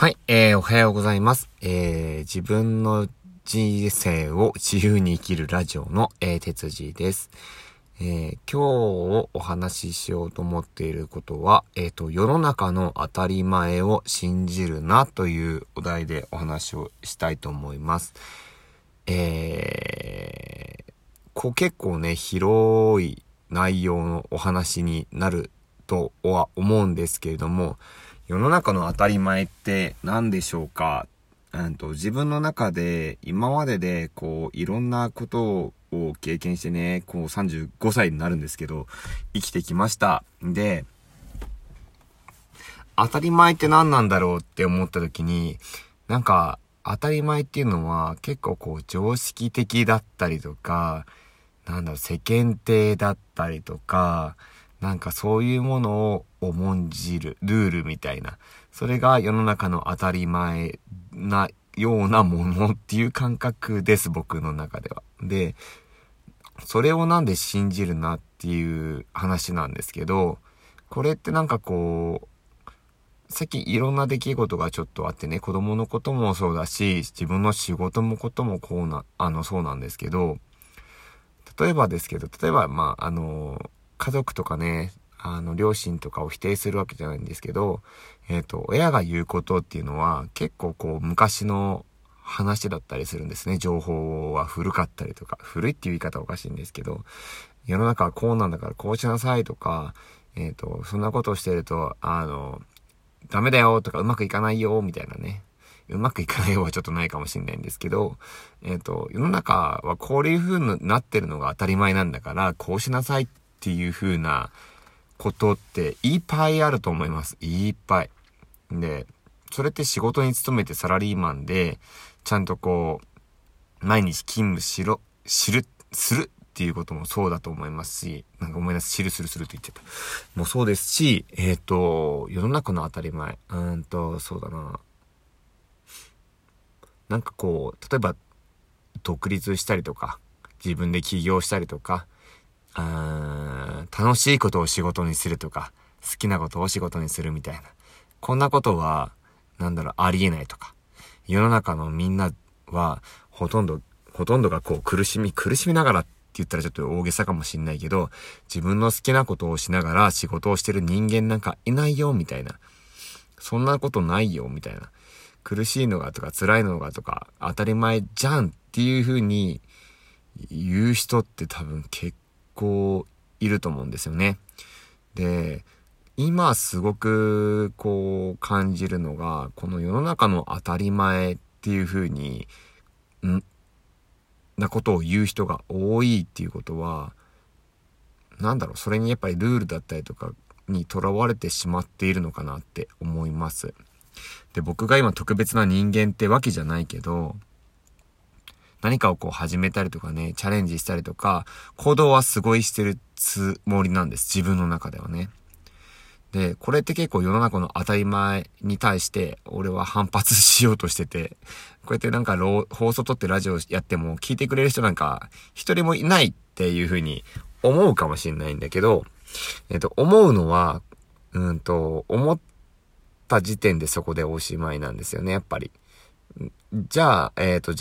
はい、おはようございます。自分の人生を自由に生きるラジオの、哲司です。今日お話ししようと思っていることは、世の中の当たり前を信じるなというお題でお話をしたいと思います。こう結構ね、広い内容のお話になるとは思うんですけれども、世の中の当たり前って何でしょうか？自分の中で今まででいろんなことを経験してね、35歳になるんですけど、生きてきました。で、当たり前って何なんだろうって思った時に、なんか当たり前っていうのは結構常識的だったりとか、世間体だったりとか、そういうものを重んじるルールみたいな、それが世の中の当たり前なようなものっていう感覚です、僕の中では。で、それをなんで信じるなっていう話なんですけど、これってさっきいろんな出来事がちょっとあってね、子供のこともそうだし、自分の仕事のこともそうなんですけど、例えば家族とかね、両親とかを否定するわけじゃないんですけど、親が言うことっていうのは結構昔の話だったりするんですね。情報は古かったりとか、古いっていう言い方はおかしいんですけど、世の中はこうなんだからこうしなさいとか、そんなことをしてると、ダメだよとか、うまくいかないよみたいなね。うまくいかないようはちょっとないかもしれないんですけど、世の中はこういう風になってるのが当たり前なんだから、こうしなさいっていう風なことっていっぱいあると思います。いっぱい。で、それって仕事に勤めてサラリーマンで、ちゃんと毎日勤務するっていうこともそうだと思いますし、するって言っちゃった。もうそうですし、世の中の当たり前。そうだな。例えば、独立したりとか、自分で起業したりとか、楽しいことを仕事にするとか、好きなことを仕事にするみたいな。こんなことは、ありえないとか。世の中のみんなは、ほとんどが苦しみながらって言ったらちょっと大げさかもしんないけど、自分の好きなことをしながら仕事をしてる人間なんかいないよ、みたいな。そんなことないよ、みたいな。苦しいのがとか、辛いのがとか、当たり前じゃんっていう風に言う人って多分結構いると思うんですよね。で、今すごく感じるのが、この世の中の当たり前っていう風になことを言う人が多いっていうことは、それにやっぱりルールだったりとかにとらわれてしまっているのかなって思います。で、僕が今特別な人間ってわけじゃないけど、何かを始めたりとかね、チャレンジしたりとか、行動はすごいしてるつもりなんです、自分の中ではね。で、これって結構世の中の当たり前に対して俺は反発しようとしてて、こうやって放送撮ってラジオやっても聞いてくれる人一人もいないっていう風に思うかもしれないんだけど、思うのは思った時点でそこでおしまいなんですよね、やっぱり。じゃあ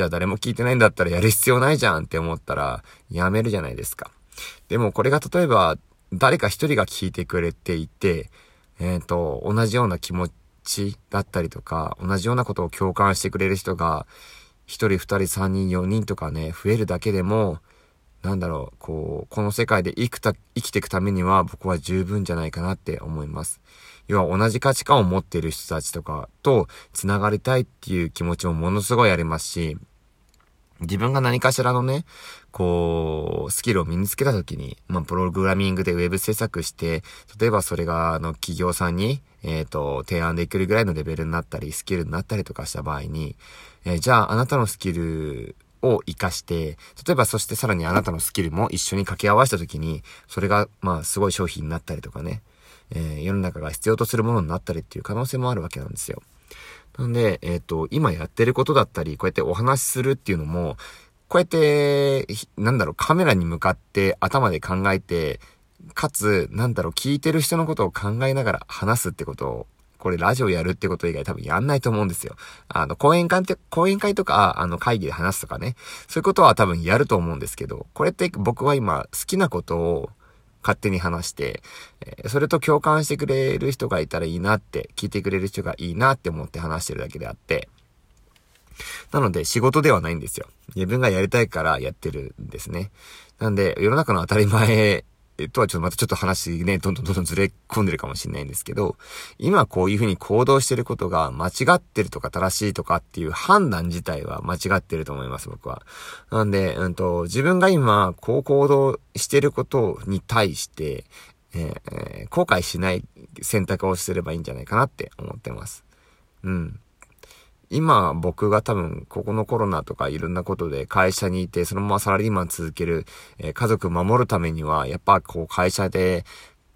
誰も聞いてないんだったらやる必要ないじゃんって思ったらやめるじゃないですか。でもこれが例えば誰か一人が聞いてくれていて、同じような気持ちだったりとか、同じようなことを共感してくれる人が一人、二人、三人、四人とかね、増えるだけでも、この世界で生きていくためには僕は十分じゃないかなって思います。要は同じ価値観を持っている人たちとかとつながりたいっていう気持ちもものすごいありますし、自分が何かしらのね、スキルを身につけたときに、プログラミングでウェブ制作して、例えばそれが、企業さんに、提案できるぐらいのレベルになったり、スキルになったりとかした場合に、じゃああなたのスキルを活かして、そしてさらにあなたのスキルも一緒に掛け合わせたときに、それが、すごい商品になったりとかね、世の中が必要とするものになったりっていう可能性もあるわけなんですよ。なんで、今やってることだったり、こうやってお話しするっていうのも、こうやって、カメラに向かって頭で考えて、かつ、聞いてる人のことを考えながら話すってことを、これラジオやるってこと以外多分やんないと思うんですよ。講演会とか、会議で話すとかね。そういうことは多分やると思うんですけど、これって僕は今好きなことを勝手に話して、それと共感してくれる人がいたらいいなって、聞いてくれる人がいいなって思って話してるだけであって、なので仕事ではないんですよ。自分がやりたいからやってるんですね。なんで世の中の当たり前とはちょっと話ね、どんどんずれ込んでるかもしれないんですけど、今こういうふうに行動してることが間違ってるとか正しいとかっていう判断自体は間違ってると思います、僕は。なんで、自分が今こう行動してることに対して、後悔しない選択をすればいいんじゃないかなって思ってます。うん。今僕が多分ここのコロナとかいろんなことで会社にいてそのままサラリーマン続ける、家族守るためにはやっぱこう会社で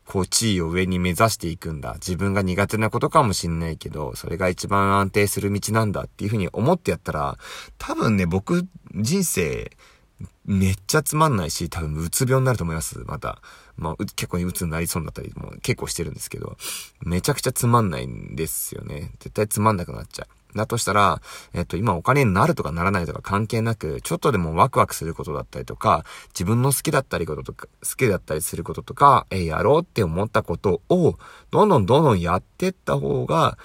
こう地位を上に目指していくんだ、自分が苦手なことかもしんないけどそれが一番安定する道なんだっていうふうに思ってやったら多分ね、僕人生めっちゃつまんないし、多分うつ病になると思います。また結構うつになりそうになったりも結構してるんですけど、めちゃくちゃつまんないんですよね。絶対つまんなくなっちゃう。だとしたら、今お金になるとかならないとか関係なく、ちょっとでもワクワクすることだったりとか、自分の好きだったりすることとか、やろうって思ったことを、どんどんやってった方が、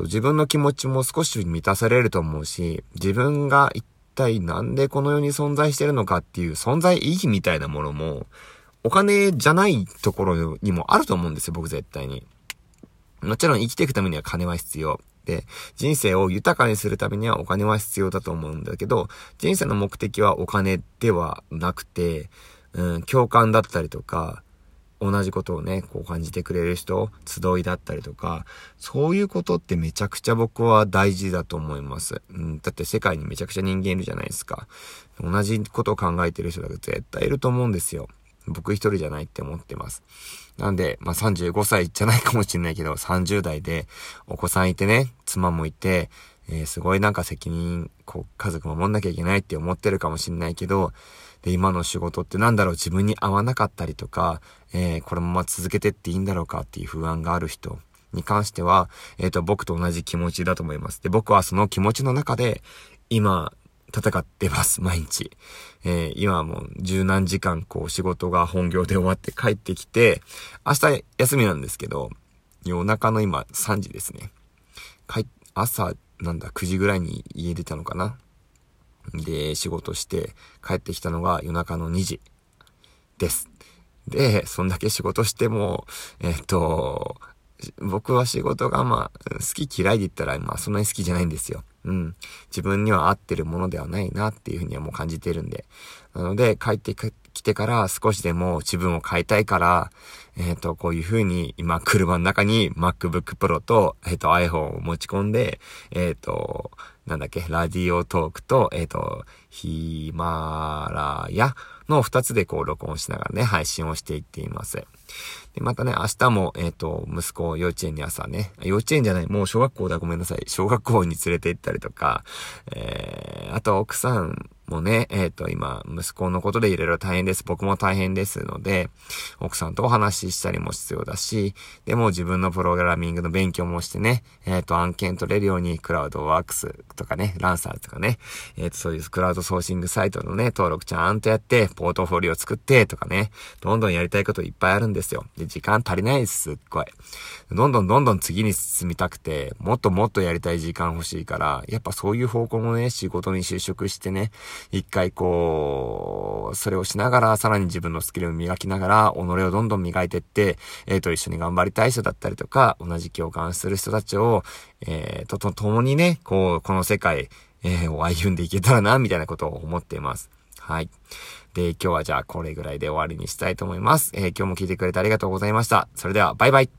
自分の気持ちも少し満たされると思うし、自分が一体なんでこの世に存在してるのかっていう存在意義みたいなものも、お金じゃないところにもあると思うんですよ、僕絶対に。もちろん生きていくためには金は必要。で、人生を豊かにするためにはお金は必要だと思うんだけど、人生の目的はお金ではなくて、共感だったりとか、同じことをね、こう感じてくれる人、集いだったりとか、そういうことってめちゃくちゃ僕は大事だと思います。だって世界にめちゃくちゃ人間いるじゃないですか。同じことを考えてる人が絶対いると思うんですよ。僕一人じゃないって思ってます。なんで、35歳じゃないかもしれないけど、30代でお子さんいてね、妻もいて、すごい責任、家族守んなきゃいけないって思ってるかもしれないけど、で、今の仕事って自分に合わなかったりとか、このまま続けてっていいんだろうかっていう不安がある人に関しては、僕と同じ気持ちだと思います。で、僕はその気持ちの中で、今、戦ってます、毎日。今はもう十何時間仕事が本業で終わって帰ってきて、明日休みなんですけど、夜中の今3時ですね。朝9時ぐらいに家出たのかな。で、仕事して帰ってきたのが夜中の2時です。で、そんだけ仕事しても、僕は仕事が好き嫌いで言ったらそんなに好きじゃないんですよ。うん。自分には合ってるものではないなっていうふうにはもう感じてるんで。なので帰ってきてから少しでも自分を変えたいから、こういうふうに今車の中に MacBook Pro と、iPhone を持ち込んで、ラディオトークと、ヒマラヤの2つで録音しながらね、配信をしていっています。で、またね、明日も、息子を幼稚園に朝ね、幼稚園じゃない、もう小学校だ、ごめんなさい。小学校に連れて行ったりとか、あと奥さんもね、今、息子のことでいろいろ大変です。僕も大変ですので、奥さんとお話ししたりも必要だし、でも自分のプログラミングの勉強もしてね、案件取れるようにクラウドワークスとかね、ランサーとかね、そういうクラウドソーシングサイトのね、登録ちゃんとやって、ポートフォリオ作ってとかね、どんどんやりたいこといっぱいあるんですよ。で、時間足りないです、すっごい。どんどん次に進みたくて、もっともっとやりたい時間欲しいから、やっぱそういう方向もね、仕事に就職してね、一回それをしながら、さらに自分のスキルを磨きながら、己をどんどん磨いてって、一緒に頑張りたい人だったりとか、同じ共感する人たちを、共にね、この世界、を歩んでいけたらな、みたいなことを思っています。はい。で、今日はじゃあこれぐらいで終わりにしたいと思います。今日も聞いてくれてありがとうございました。それでは、バイバイ。